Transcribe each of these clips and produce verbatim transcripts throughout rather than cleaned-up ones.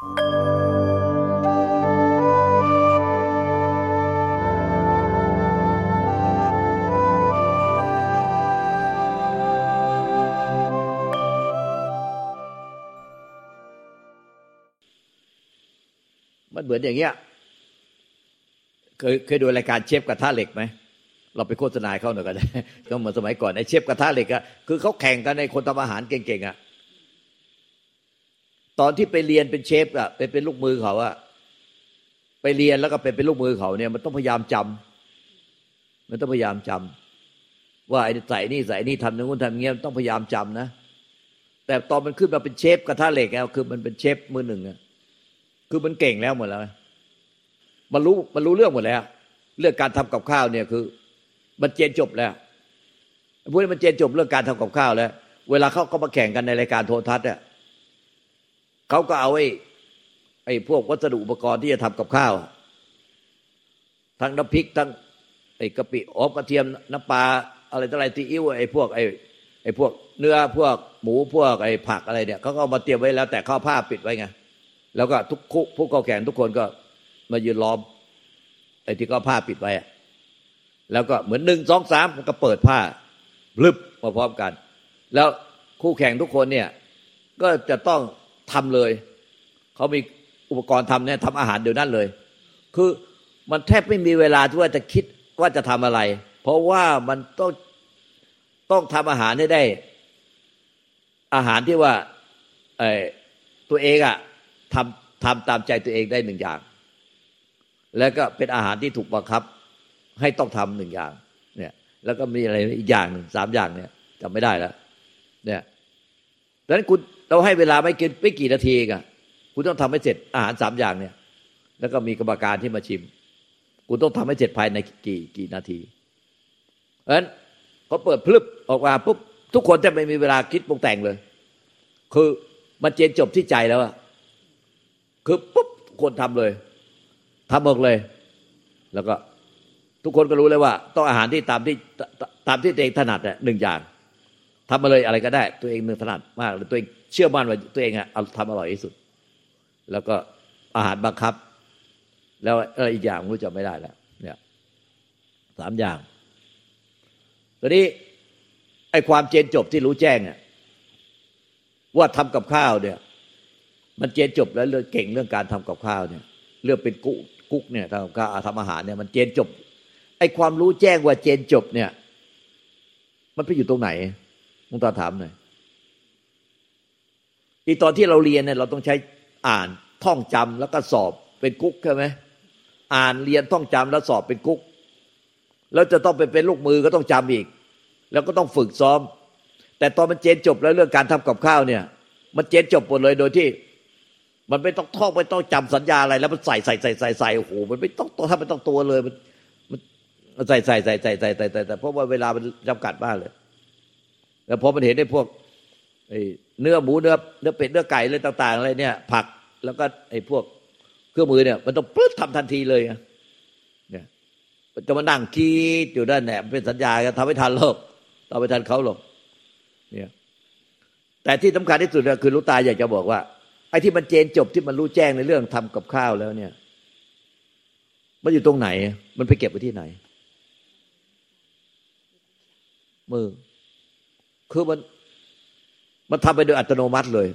มันเหมือนอย่างเงี้ยเคยเคยดูรายการเชฟกระทะเหล็กไหมเราไปโฆษณาเขาหน่อยก็ได้ก็เหมือนสมัยก่อนไอ้เชฟกระทะเหล็กอะคือเขาแข่งกันในคนทำอาหารเก่งๆอะตอนที่ไปเรียนเป็นเชฟอะไปเป็นลูกมือเขาอะไปเรียนแล้วก็ไปเป็นลูกมือเขาเนี่ยมันต้องพยายามจำมันต้องพยายามจำว่าไอ้ใส่นี่ใส่นี่ทำอย่างนู้นทำอย่างเงี้ยต้องพยายามจำนะแต่ตอนมันขึ้นมาเป็นเชฟกระทะเหล็กแล้วคือมันเป็นเชฟมือหนึ่งอะคือมันเก่งแล้วหมดแล้วมันรู้มันรู้เรื่องหมดแล้วเรื่องการทำกับข้าวเนี่ยคือมันเจนจบแล้วพวกนี้มันเจนจบเรื่องการทำกับข้าวแล้วเวลาเขาก็มาแข่งกันในรายการโทรทัศน์เนี่ยเขาก็เอาไอ้ไอ้พวกวัสดุอุปกรณ์ที่จะทำกับข้าวทั้งน้ำพริกทั้งไอ้กะปิอ้อมกระเทียมน้ำปลาอะไรต่ออะไรที่อิ่วไอ้พวกไอ้ไอ้พวกเนื้อพวกหมูพวกไอ้ผักอะไรเนี่ยเขาก็มาเตรียมไว้แล้วแต่ข้าวผ้าปิดไว้ไงแล้วก็ทุกคู่ผู้เข้าแข่งทุกคนก็มายืนล้อมไอ้ที่ข้าวผ้าปิดไว้แล้วก็เหมือนหนึ่งสองสามก็เปิดผ้าลึบมาพร้อมกันแล้วคู่แข่งทุกคนเนี่ยก็จะต้องทำเลยเขามีอุปกรณ์ทำเนี่ยทำอาหารเดี๋ยวนั้นเลยคือมันแทบไม่มีเวลาที่ว่าจะคิดว่าจะทำอะไรเพราะว่ามันต้องต้องทำอาหารให้ได้อาหารที่ว่าไอ้ตัวเองอะทำทำตามใจตัวเองได้หนึ่งอย่างแล้วก็เป็นอาหารที่ถูกบังคับให้ต้องทำหนึ่งอย่างเนี่ยแล้วก็มีอะไรอีกอย่างหนึ่งสามอย่างเนี่ยจำไม่ได้แล้วเนี่ยดังนั้นคุณเราให้เวลาไม่เกินไม่กี่นาทีอ่ะคุณต้องทำให้เสร็จอาหารสามอย่างเนี่ยแล้วก็มีกรรมการที่มาชิมคุณต้องทำให้เสร็จภายในกี่กี่นาทีเพราะฉะนั้นเขาเปิดพลึบออกมาปุ๊บทุกคนจะไม่มีเวลาคิดปรุงแต่งเลยคือมันเจนจบที่ใจแล้วอ่ะคือปุ๊บคนทำเลยทำหมดเลยแล้วก็ทุกคนก็รู้เลยว่าต้องอาหารที่ตามที่ตามที่ตัวเองถนัดเนี่ยหนึ่งอย่างทำมาเลยอะไรก็ได้ตัวเองหนึ่งถนัดมากเลยตัวเองเชื่อมั่นว่าตัวเองอะเอาทำอร่อยที่สุดแล้วก็อาหารบังคับแล้วอีกอย่างรู้จักไม่ได้แล้วเนี่ยสามอย่างตอนนี้ไอ้ความเจนจบที่รู้แจ้งอะว่าทำกับข้าวเนี่ยมันเจนจบแล้วเรื่องเก่งเรื่องการทำกับข้าวเนี่ยเรื่องเป็นกุ๊กกุ๊กเนี่ยทำกับข้าวทำอาหารเนี่ยมันเจนจบไอ้ความรู้แจ้งว่าเจนจบเนี่ยมันไปอยู่ตรงไหนมึงตาถามหน่อยอีตอนที่เราเรียนเนี่ยเราต้องใช้อ่านท่องจำแล้วก็สอบเป็นกุ๊กใช่ไหมอ่านเรียนท่องจำแล้วสอบเป็นกุ๊กแล้วจะต้องไปเป็นลูกมือก็ต้องจำอีกแล้วก็ต้องฝึกซ้อมแต่ตอนมันเจนจบแล้วเรื่องการทำกับข้าวเนี่ยมันเจนจบหมดเลยโดยที่มันไม่ต้องท่องไม่ต้องจำสัญญาอะไรแล้วมันใส่ใส่ใส่ใส่ใส่โอ้โหมันไม่ต้องถ้ามันต้องตัวเลยมันมันใส่ใส่ใส่ใส่ใส่ใส่ใส่แต่เพราะว่าเวลามันจำกัดมากเลยแล้วพอมันเห็นได้พวกไอ้เนื้อหมูเนื้อเนื้อเป็ดเนื้อไก่อะไรต่างๆอะไรเนี่ยผักแล้วก็ไอ้พวกเครื่องมือเนี่ยมันต้องปึ๊บทำทันทีเลยเนี่ยมันจะมานั่งคิดอยู่ด้านแหนมเป็นสัญญาทำไม่ทันโลกทำไม่ทันเขาหรอกเนี่ยแต่ที่สำคัญที่สุดคือรู้ตาอยากจะบอกว่าไอ้ที่มันเจนจบที่มันรู้แจ้งในเรื่องทำกับข้าวแล้วเนี่ยมันอยู่ตรงไหนมันไปเก็บไว้ที่ไหนมือคือมันมันทำไปโดยอัตโนมัติเลย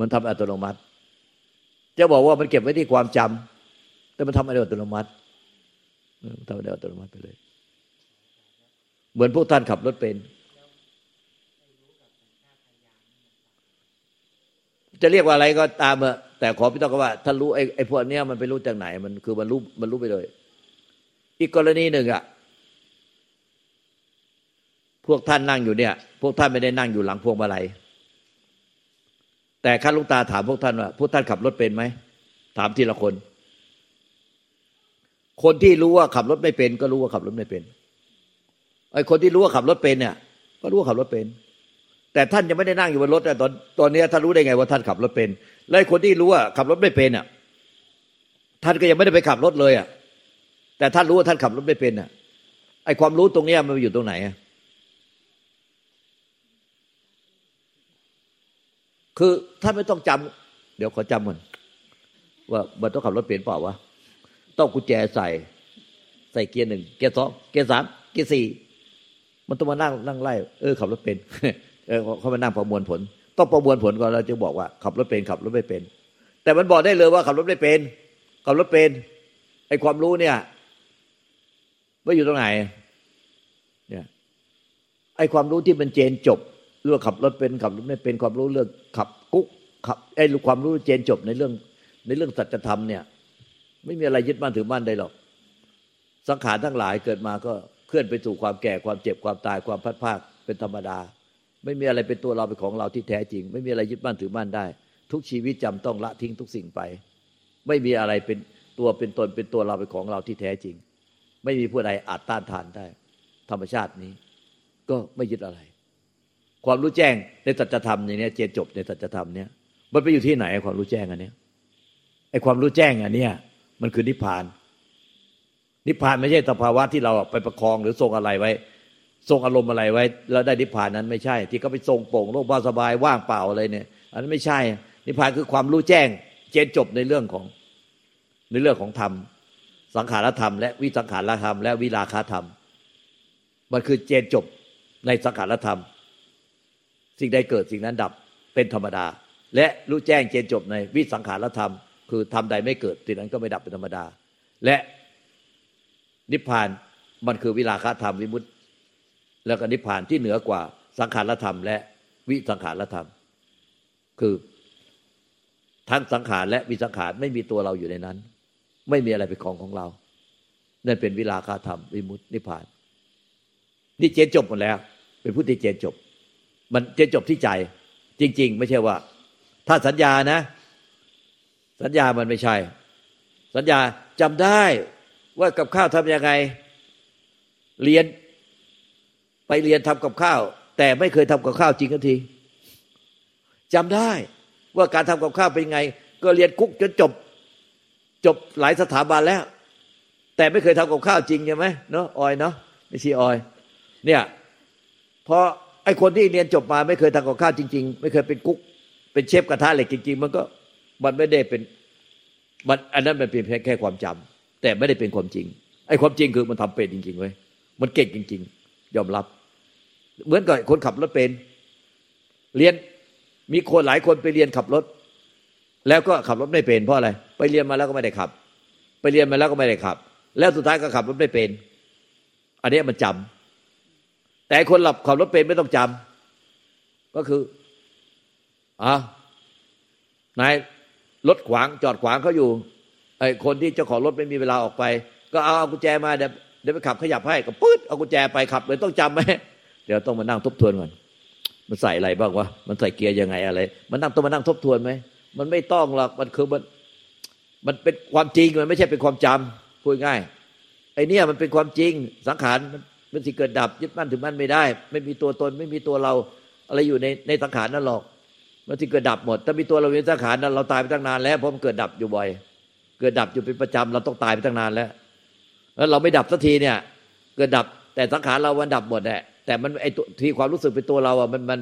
มันทำอัตโนมัติจะบอกว่ามันเก็บไว้ที่ความจำแต่มันทำไปโดยอัตโนมัติมันทำไปโดยอัตโนมัติไปเลยเหมือนพวกท่านขับรถเป็นจะเรียกว่าอะไรก็ตามอะแต่ขอพี่ต้องก็ว่าถ้ารู้ไอ้ไอ้พวกเนี้ยมันไปรู้จากไหนมันคือมันรู้มันรู้ไปเลยอีกกรณีหนึ่งอะพวกท่านนั่งอยู่เนี่ยพวกท่านไม่ได้นั่งอยู่หลังพวงมาลัยแต่ข้าลูกตาถามพวกท่านว่าพวกท่านขับรถเป็นไหมถามทีละคนคนที่รู้ว่าขับรถไม่เป็นก็รู้ว่าขับรถไม่เป็นไอ้คนที่รู้ว่าขับรถเป็นเนี่ยก็รู้ว่าขับรถเป็นแต่ท่านยังไม่ได้นั่งอยู่บนรถตอนตอนนี้ท่านรู้ได้ไงว่าท่านขับรถเป็นและคนที่รู้ว่าขับรถไม่เป็นอ่ะท่านก็ยังไม่ได้ไปขับรถเลยอ่ะแต่ท่านรู้ว่าท่านขับรถไม่เป็นอ่ะไอ้ความรู้ตรงนี้มันอยู่ตรงไหนคือท่านไม่ต้องจ เดี๋ยวขอจำก่อนว่ามันต้องขับรถเปลี่ยนเปล่าวะต้องกุญแจใส่ใส่เกียร์หนึ่งเกียร์สองเกียร์สามเกียร์สี่มันต้องมานั่งนั่งไล่เออขับรถเป็นเออเขามานั่งประมวลผลต้องประมวลผลก่อนเราจะบอกว่าขับรถเป็นขับรถไม่เป็นแต่มันบอกได้เลยว่าขับรถไม่เป็นขับรถเป็นไอ้ความรู้เนี่ยว่าอยู่ตรงไหนเนี่ยไอ้ความรู้ที่มันเจนจบเรื่องขับรถเป็นขับรถไม่เป็นความรู้เรื่องขับกุ๊กขับไอ้ความรู้เจนจบในเรื่องในเรื่องสัจธรรมเนี่ยไม่มีอะไรยึดมั่นถือมั่นได้หรอกสังขารทั้งหลายเกิดมาก็เคลื่อนไปสู่ความแก่ความเจ็บความตายความพัดพรากเป็นธรรมดาไม่มีอะไรเป็นตัวเราเป็นของเราที่แท้จริงไม่มีอะไรยึดมั่นถือมั่นได้ทุกชีวิตจำต้องละทิ้งทุกสิ่งไปไม่มีอะไรเป็นตัวเป็นตนเป็นตัวเราเป็นของเราที่แท้จริงไม่มีผู้ใดอาจต้านทานได้ธรรมชาตินี้ก็ไม่ยึดอะไรความรู้แจ้งในสัจธรรมอย่างนี้เจนจบในสัจธรรมเนี้ยมันไปอยู่ที่ไหนความรู้แจ้งอันเนี้ยไอ้ความรู้แจ้งอันเนี้ยมันคือนิพพานนิพพานไม่ใช่สภาวะที่เราไปประคองหรือทรงอะไรไว้ทรงอารมณ์อะไรไว้แล้วได้นิพพานนั้นไม่ใช่ที่เขาไปทรงโป่งโลกบ้าสบายว่างเปล่าอะไรเนี่ยอันนั้นไม่ใช่นิพพานคือความรู้แจ้งเจนจบในเรื่องของในเรื่องของธรรมสังขารธรรมและวิสังขารธรรมและวิราคะธรรมมันคือเจนจบในสังขารธรรมสิ่งใดเกิดสิ่งนั้นดับเป็นธรรมดาและรู้แจ้งเจนจบในวิสังขารธรรมคือธรรมใดไม่เกิดสิ่งนั้นก็ไม่ดับเป็นธรรมดาและนิพพานมันคือวิราคะธรรมวิมุตติแล้วก็นิพพานที่เหนือกว่าสังขารธรรมและวิสังขารธรรมคือทั้งสังขารและวิสังขารไม่มีตัวเราอยู่ในนั้นไม่มีอะไรเป็นของของเรานั่นเป็นวิราคะธรรมวิมุตตินิพพานนี่เจนจบหมดแล้วเป็นผู้ที่เจนจบมันเจนจบที่ใจจริงๆไม่ใช่ว่าถ้าสัญญานะสัญญามันไม่ใช่สัญญาจำได้ว่ากับข้าวทำยังไงเรียนไปเรียนทำกับข้าวแต่ไม่เคยทำกับข้าวจริงกันทีจำได้ว่าการทำกับข้าวเป็นไงก็เรียนคุกจนจบจบหลายสถาบันแล้วแต่ไม่เคยทำกับข้าวจริงใช่ไหมเนาะออยเนาะไม่ใช่ออยเนี่ยพอไอ้คนที่เรียนจบมาไม่เคยทำกับข้าวจริงๆไม่เคยเป็นคุกเป็นเชฟกระทะเหล็กจริงๆมันก็มันไม่ได้เป็นมันอันนั้นมันเป็นแค่ความจำแต่ไม่ได้เป็นความจริงไอ้ความจริงคือมันทำเป็นจริงๆเว้ยมันเก่งจริงๆยอมรับเหมือนกับคนขับรถเป็นเรียนมีคนหลายคนไปเรียนขับรถแล้วก็ขับรถไม่เป็นเพราะอะไรไปเรียนมาแล้วก็ไม่ได้ขับไปเรียนมาแล้วก็ไม่ได้ขับแล้วสุดท้ายก็ขับรถไม่เป็นอันนี้มันจำแต่คนหลับขับรถเป็นไม่ต้องจำก็คืออ่ะนายรถขวางจอดขวางเขาอยู่ไอ้คนที่เจ้าของรถไม่มีเวลาออกไปก็เอาเอากุญแจมาเดี๋ยวเดี๋ยวไปขับขยับให้ก็ปื๊ดเอากุญแจไปขับเลยต้องจำไหมเดี๋ยวต้องมานั่งทบทวนก่อนมันใส่อะไรบ้างวะมันใส่เกียร์ยังไงอะไรมันนั่งต้องมานั่งทบทวนไหมมันไม่ต้องหรอกมันคือมันมันเป็นความจริงมันไม่ใช่เป็นความจำพูดง่ายไอ้เนี่ยมันเป็นความจริงสังขารมันเป็นสิ่งเกิดดับยึดมั่นถือมั่นไม่ได้ไม่มีตัวตนไม่มีตัวเราอะไรอยู่ในในสังขารนั่นหรอกมันที่เกิดดับหมดถ้ามีตัวเราในสังขารนั้นเราตายไปตั้งนานแล้วเพราะมันเกิดดับอยู่บ่อยเกิดดับอยู่เป็นประจำเราต้องตายไปตั้งนานแล้วแล้วเราไม่ดับสักทีเนี่ยเกิดดับแต่สังขารเรามันดับหมดแหละแต่มันไอ้ที่ความรู้สึกเป็นตัวเราอ่ะมันมัน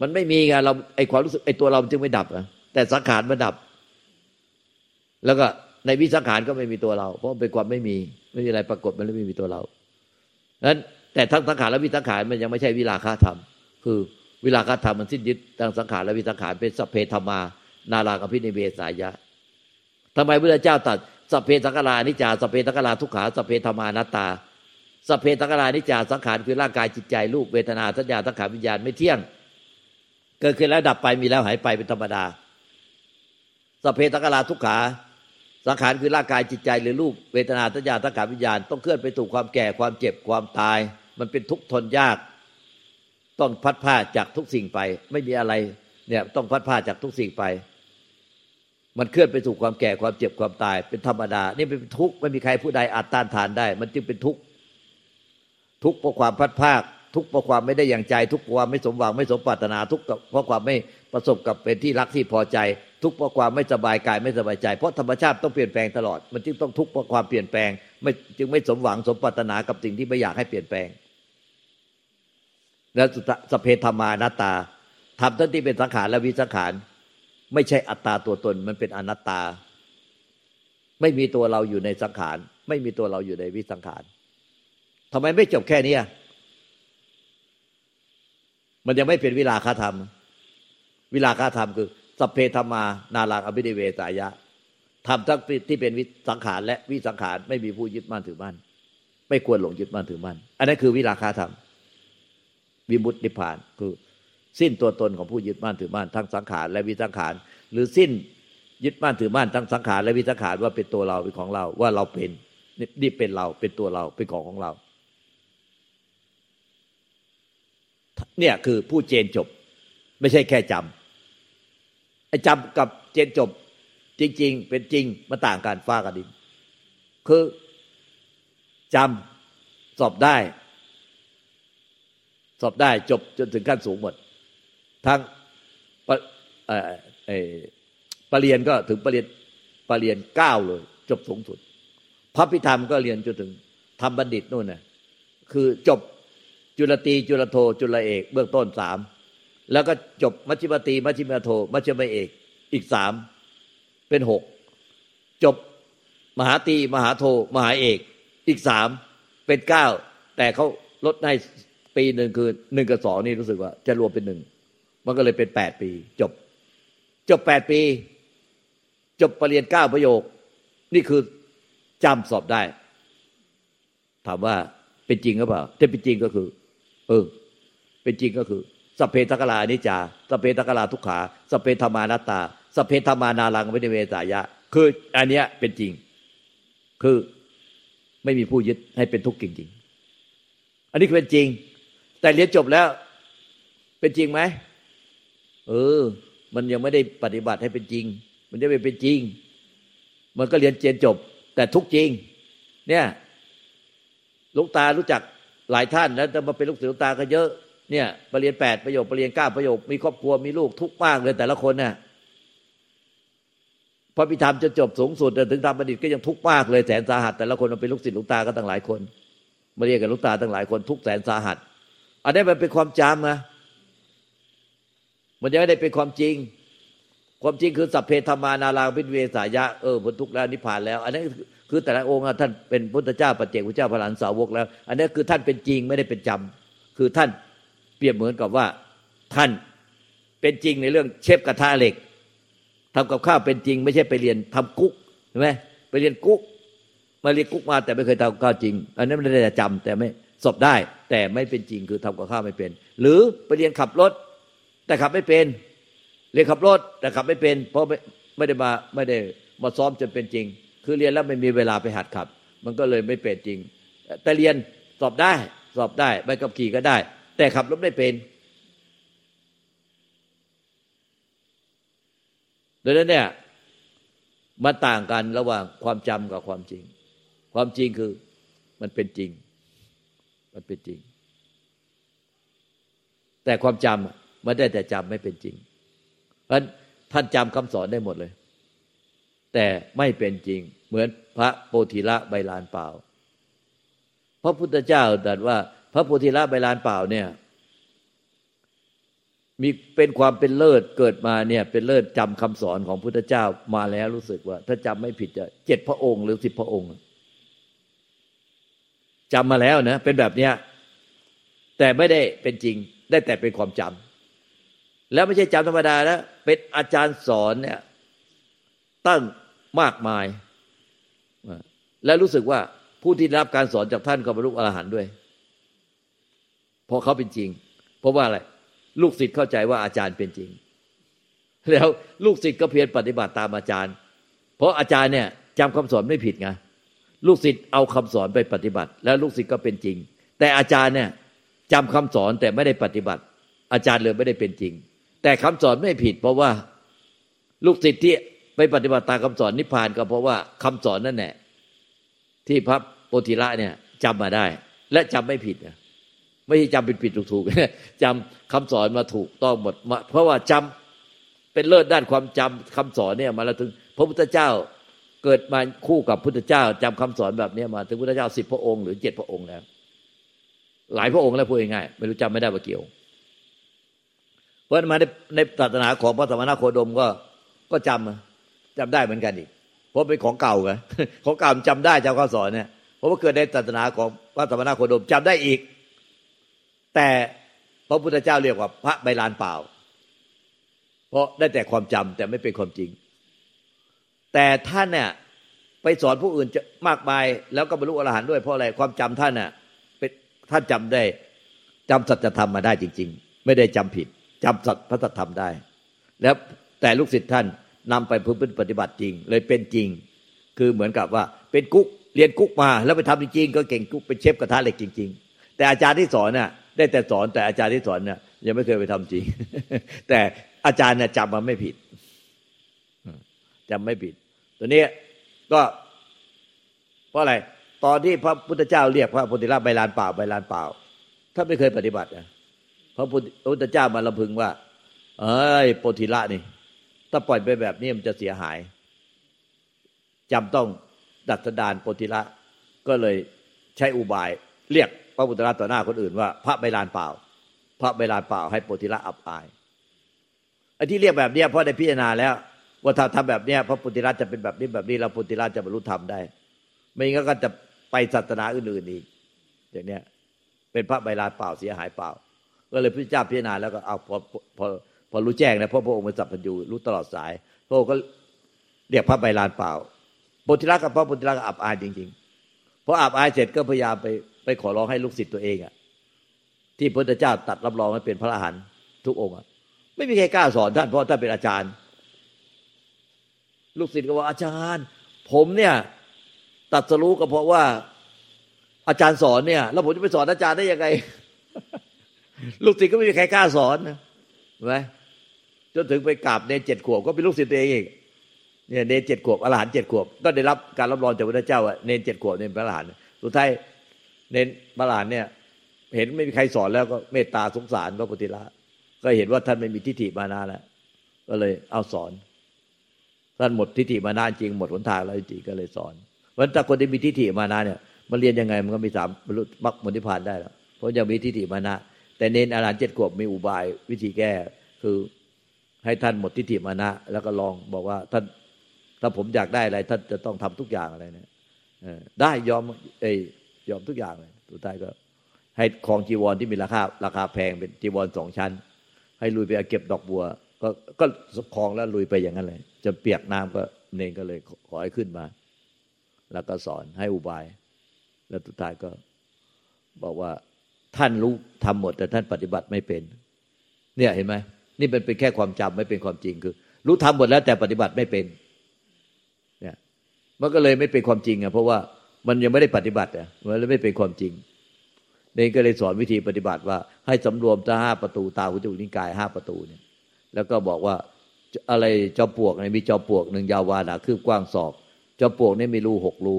มันไม่มีไงเราไอ้ความรู้สึกไอ้ตัวเราจึงไม่ดับอ่ะแต่สังขารมันดับแล้วก็ในวิสังขารก็ไม่มีตัวเราเพราะเป็นความไม่มีไม่มีอะไรปรากฏมันไม่มีตัวเรานั้นแต่ทั้งสังขารและวิสังขารมันยังไม่ใช่วิราคะธรรมคือวิราคะธรรมมันสิ้นยึดทั้งสังขารและวิสังขารเป็นสัพเพธรรมานารากัมภินิเวสายะทำไมพระพุทธเจ้าตรัสสัพเพสังขารานิจจาสัพเพสังขาราทุกขาสัพเพธรรมานัตตาสัพเพสังขารานิจจาสังขารคือร่างกายจิตใจรูปเวทนาสัญญาสังขารวิญญาณไม่เที่ยงเกิดขึ้นแล้วดับไปมีแล้วหายไปเป็นธรรมดาสัพเพสังขาราทุกขาสังขารคือร่างกายจิตใจหรือรูปเวทนาสัญญาสังขารวิญญาณต้องเคลื่อนไปสู่ความแก่ความเจ็บความตายมันเป็นทุกข์ทนยากต้องพัดผ้าจากทุกสิ่งไปไม่มีอะไรเนี่ยต้องพัดผ้าจากทุกสิ่งไปมันเคลื่อนไปสู่ความแก่ความเจ็บความตายเป็นธรรมดานี่เป็นทุกข์ไม่มีใครผู้ใดอาจต้านทานได้มันจึงเป็นทุกข์ทุกข์เพราะความพัดผ้าทุกข์เพราะความไม่ได้อย่างใจทุกข์เพราะความไม่สมหวังไม่สมปรารถนาทุกข์เพราะความไม่ประสบกับเป็นที่รักที่พอใจทุกข์เพราะความไม่สบายกายไม่สบายใจเพราะธรรมชาติต้องเปลี่ยนแปลงตลอดมันจึงต้องทุกข์เพราะความเปลี่ยนแปลงไม่จึงไม่สมหวังสมปรารถนากับสิ่งที่ไม่อยากให้เปลี่ยนแปลงและสัพเพธรรมานัตตาธรรมทั้งที่เป็นสังขารและวิสังขาร ไม่ใช่อัตตาตัวตนมันเป็นอนัตตาไม่มีตัวเราอยู่ในสังขารไม่มีตัวเราอยู่ในวิสังขารทำไมไม่จบแค่นี้มันยังไม่เป็นวิราคะธรรมวิราคะธรรมคือสัพเพธัมมานาลังอภินิเวสายะธรรมทั้งที่เป็นวิสังขารและวิสังขารไม่มีผู้ยึดมั่นถือมั่นไม่ควรหลงยึดมั่นถือมั่นอันนั้นคือวิราคะธรรมวิมุตตินิพพานคือสิ้นตัวตนของผู้ยึดมั่นถือมั่นทั้งสังขารและวิสังขารหรือสิ้นยึดมั่นถือมั่นทั้งสังขารและวิสังขารว่าเป็นตัวเราเป็นของเราว่าเราเป็นนี่เป็นเราเป็นตัวเราเป็นของของเราเนี่ยคือผู้เจนจบไม่ใช่แค่จำไอ้จำกับเจนจบจริงๆเป็นจริงมันต่างกันฟ้ากับดินคือจำสอบได้สอบได้จบจนถึงขั้นสูงหมดทั้งปะเอ่อไอ้ปริญญาก็ถึงปริญญาปริญญาเก้าเลยจบสูงสุดพระพิธรรมก็เรียนจนถึงธรรมบัณฑิตนู่นน่ะคือจบจุลตีจุลโทจุลเอกเบื้องต้นสามแล้วก็จบมัชฌิมตีมัชฌิมโทมัชฌิมเอกอีกสามเป็นหกจบมหาตีมหาโทมหาเอกอีกสามเป็นเก้าแต่เขาลดให้ปีหนึ่งคือหนึ่งกับสองนี่รู้สึกว่าจะรวมเป็นหนึ่งมันก็เลยเป็นแปดปีจบจบแปดปีจบปริญญาเก้าประโยคนี่คือจำสอบได้ถามว่าเป็นจริงหรือเปล่าถ้าเป็นจริงก็คือเออเป็นจริงก็คือสัพเพทัคคลาอนิจจาสัพเพทัคคลาทุกขาสัพเพธัมมานัตตาสัพเพธัมมานาลังอภินิเวสายะคืออันเนี้ยเป็นจริงคือไม่มีผู้ยึดให้เป็นทุกข์จริงๆอันนี้คือเป็นจริงแต่เรียนจบแล้วเป็นจริงไหมเออมันยังไม่ได้ปฏิบัติให้เป็นจริงมันยังไม่เป็นจริงมันก็เรียนเจนจบแต่ทุกข์จริงเนี่ยหลวงตารู้จักหลายท่านแล้วจะมาเป็นลูกศิษย์หลวงตาก็เยอะเนี่ยปริญญาแปดประโยคปริญญาเก้าประโยคมีครอบครัวมีลูกทุกข์มากเลยแต่ละคนน่ะพอพิธามจะจบสูงสุดถึงธรรมบัณฑิตก็ยังทุกข์มากเลยแสนสาหัสแต่ละคนมาเป็นลูกศิษย์หลวงตาก็ตั้งหลายคนมาเรียนกับหลวงตาตั้งหลายคนทุกข์แสนสาหัสอันนี้มันเป็นความจำนะมันยังไม่ได้เป็นความจริงความจริงคือสัพเพธัมมานาลังอภินิเวสายะเออพ้นทุกข์แล้วนิพพานแล้วอันนั้นคือแต่ละองค์ท่านเป็นพุทธเจ้าปัจเจกพุทธเจ้าพระอรหันต์สาวกแล้วอันนี้คือท่านเป็นจริงไม่ได้เป็นจำคือท่านเปรียบเหมือนกับว่าท่านเป็นจริงในเรื่องเชฟกระทะเหล็กทำกับข้าวเป็นจริงไม่ใช่ไปเรียนทำกุ๊กใช่ไหมไปเรียนกุ๊กมาเรียนกุ๊กมาแต่ไม่เคยทำกับข้าวจริงอันนั้นไม่ได้จำแต่ไม่สอบได้แต่ไม่เป็นจริงคือทำกับข้าวไม่เป็นหรือไปเรียนขับรถแต่ขับไม่เป็นเรียนขับรถแต่ขับไม่เป็นเพราะไม่ไม่ได้มาไม่ได้มาซ้อมจนเป็นจริงคือเรียนแล้วไม่มีเวลาไปหัดขับมันก็เลยไม่เป็นจริงแต่เรียนสอบได้สอบได้ใบขับขี่ก็ได้แต่ขับรถไม่เป็นดังนั้นเนี่ยมันต่างกันระหว่างความจำกับความจริงความจริงคือมันเป็นจริงมันเป็นจริงแต่ความจำมันได้แต่จำไม่เป็นจริงเพราะท่านจำคำสอนได้หมดเลยแต่ไม่เป็นจริงเหมือนพระโพธิละใบลานเปล่าพระพุทธเจ้าตรัสว่าพระโพธิละใบลานเปล่าเนี่ยมีเป็นความเป็นเลิศเกิดมาเนี่ยเป็นเลิศจำคำสอนของพุทธเจ้ามาแล้วรู้สึกว่าถ้าจำไม่ผิดจะเจ็ดพระองค์หรือสิบพระองค์จำมาแล้วนะเป็นแบบเนี้ยแต่ไม่ได้เป็นจริงได้แต่เป็นความจำแล้วไม่ใช่จำธรรมดานะเป็นอาจารย์สอนเนี่ยตั้งมากมายและรู้สึกว่าผู้ที่รับการสอนจากท่านก็บรรลุอรหันต์ด้วยเพราะเขาเป็นจริงเพราะว่าอะไรลูกศิษย์เข้าใจว่าอาจารย์เป็นจริงแล้วลูกศิษย์ก็เพียรปฏิบัติตามอาจารย์เพราะอาจารย์เนี่ยจำคำสอนไม่ผิดไงลูกศิษย์เอาคำสอนไปปฏิบัติแล้วลูกศิษย์ก็เป็นจริงแต่อาจารย์เนี่ยจำคำสอนแต่ไม่ได้ปฏิบัติอาจารย์เลยไม่ได้เป็นจริงแต่คำสอนไม่ผิดเพราะว่าลูกศิษย์ที่ไปปฏิบัติตามคำสอนนิพพานก็เพราะว่าคำสอนนั่นแหละที่พระโพธิละเนี่ยจำมาได้และจำไม่ผิดนะไม่ใช่จำเป็นผิดถูกๆจำคำสอนมาถูกต้องหมดเพราะว่าจำเป็นเลิศด้านความจำคำสอนเนี่ยมาแล้วถึงพระพุทธเจ้าเกิดมาคู่กับพุทธเจ้าจำคำสอนแบบนี้มาถึงพุทธเจ้าสิบพระองค์หรือเจ็ดพระองค์แล้วหลายพระองค์แล้วพูดง่ายๆไม่รู้จำไม่ได้ว่าเกี่ยวเพราะมาในในศาสนาของพระสมณโคดมก็ ก็จำจำได้เหมือนกันอีกเพราะเป็นของเก่าไงของเก่าจำได้จำข้อสอนเนี่ยเพราะว่าเกิดในศาสนาของพระสัมมาสัมพุทธเจ้าจำได้อีกแต่พระพุทธเจ้าเรียกว่าพระใบลานเปล่าเพราะได้แต่ความจำแต่ไม่เป็นความจริงแต่ท่านเนี่ยไปสอนผู้อื่นมากมายแล้วก็บรรลุอรหันต์ด้วยเพราะอะไรความจำท่านน่ะเป็นท่านจำได้จำสัจธรรมมาได้จริงๆไม่ได้จำผิดจำสัจพระสัจธรรมได้แล้วแต่ลูกศิษย์ท่านนำไปเพื่อปฏิบัติจริงเลยเป็นจริงคือเหมือนกับว่าเป็นกุ๊กเรียนกุ๊กมาแล้วไปทำจริงๆก็เก่งกุ๊กเป็นเชฟกระทะเหล็กจริงๆแต่อาจารย์ที่สอนน่ะได้แต่สอนแต่อาจารย์ที่สอนน่ะยังไม่เคยไปทำจริง แต่อาจารย์น่ะจำมาไม่ผิดจำไม่ผิดตัวนี้ก็เพราะอะไรตอนที่พระพุทธเจ้าเรียกพระโพธิราชใบลานเปล่าใบลานเปล่าท่านไม่เคยปฏิบัตินะพระพุทธเจ้ามาลำพึงว่าเอ้ยโพธิราชนี่ถ้าปล่อยไปแบบนี้มันจะเสียหายจำต้องดัดสันดานโพธิราชก็เลยใช้อุบายเรียกพระพุทธราชต่อหน้าคนอื่นว่าพระใบลานเปล่าพระใบลานเปล่าให้โพธิราชอับอายไอ้ที่เรียกแบบนี้เพราะได้พิจารณาแล้วว่าถ้าทำแบบนี้พระโพธิราชจะเป็นแบบนี้แบบนี้แล้วโพธิราชจะบรรลุธรรมได้ไม่งั้นก็จะไปศาสนาอื่นๆอีกอย่างเนี้ยเป็นพระใบลานเปล่าเสียหายเปล่าก็เลยพระเจ้าพิจารณาแล้วก็เอาพอพอพอรู้แจ้งนะเพราะพระองค์เป็นสัพพัญญูรู้ตลอดสายพระองค์ก็เรียกพระใบลานเปล่าโพธิราชกับพระโพธิราชอับอายจริงๆพออับอายเสร็จก็พยายามไปไปขอร้องให้ลูกศิษย์ตัวเองอ่ะที่พระพุทธเจ้าตัดรับรองให้เป็นพระอรหันต์ทุกองค์ไม่มีใครกล้าสอนท่านเพราะท่านเป็นอาจารย์ลูกศิษย์ก็ว่าอาจารย์ผมเนี่ยตัดสรู้ก็เพราะว่าอาจารย์สอนเนี่ยแล้วผมจะไปสอนอาจารย์ได้ยังไง ลูกศิษย์ก็ไม่มีใครกล้าสอนนะเห็นไหมจนถึงไปกราบเนรเจ็ดขวบก็เป็นลูกศิษย์ตัวเองอีกเนี่ยเนรเจ็ดขวบอรหันต์เจ็ดขวบก็ได้รับการรับรองจากพระเจ้าเนรเจ็ดขวบเนรพระอรหันต์สุดท้ายเนรพระอรหันต์เนี่ยเห็นไม่มีใครสอนแล้วก็เมตตาสงสารพระโพธิราชก็เห็นว่าท่านไม่มีทิฏฐิมานะแล้วก็เลยเอาสอนท่านหมดทิฏฐิมานะจริงหมดหนทางแล้วจริงก็เลยสอนเพราะฉะนั้นถ้าคนที่มีทิฏฐิมานะเนี่ยมันเรียนยังไงมันก็มีสามบรรลุมรรคผลนิพพานได้แล้วเพราะยังมีทิฏฐิมานะแต่เนรอรหันต์เจ็ดขวบมีอุบายวิธีแก้คือให้ท่านหมดทิฏฐิมานะแล้วก็ลองบอกว่าท่านถ้าผมอยากได้อะไรท่านจะต้องทำทุกอย่างอะไรเนี่ยได้ยอมเอ้ยยอมทุกอย่างเลยสุดท้ายก็ให้คลองจีวรที่มีราคาราคาแพงเป็นจีวรสองชั้นให้ลุยไปเก็บดอกบัวก็ก็คลองแล้วลุยไปอย่างนั้นเลยจะเปียกน้ำก็เนรก็เลยขอให้ขึ้นมาแล้วก็สอนให้อุบายแล้วสุดท้ายก็บอกว่าท่านรู้ทำหมดแต่ท่านปฏิบัติไม่เป็นเนี่ยเห็นไหมนี่มันเป็นแค่ความจำไม่เป็นความจริงคือรู้ทำหมดแล้วแต่ปฏิบัติไม่เป็นเนี่ยมันก็เลยไม่เป็นความจริงอ่ะเพราะว่ามันยังไม่ได้ปฏิบัติอ่ะมันเลยไม่เป็นความจริงเนรก็เลยสอนวิธีปฏิบัติว่าให้สำรวมตาห้าประตูตาหูจมูกนิ้วกายห้าประตูเนี่ยแล้วก็บอกว่าอะไรจอมปลวกเนี่ยมีจอมปลวกหนึ่งยาววาหนาคืบกว้างศอกจอมปลวกเนี่ยมีรูหกรู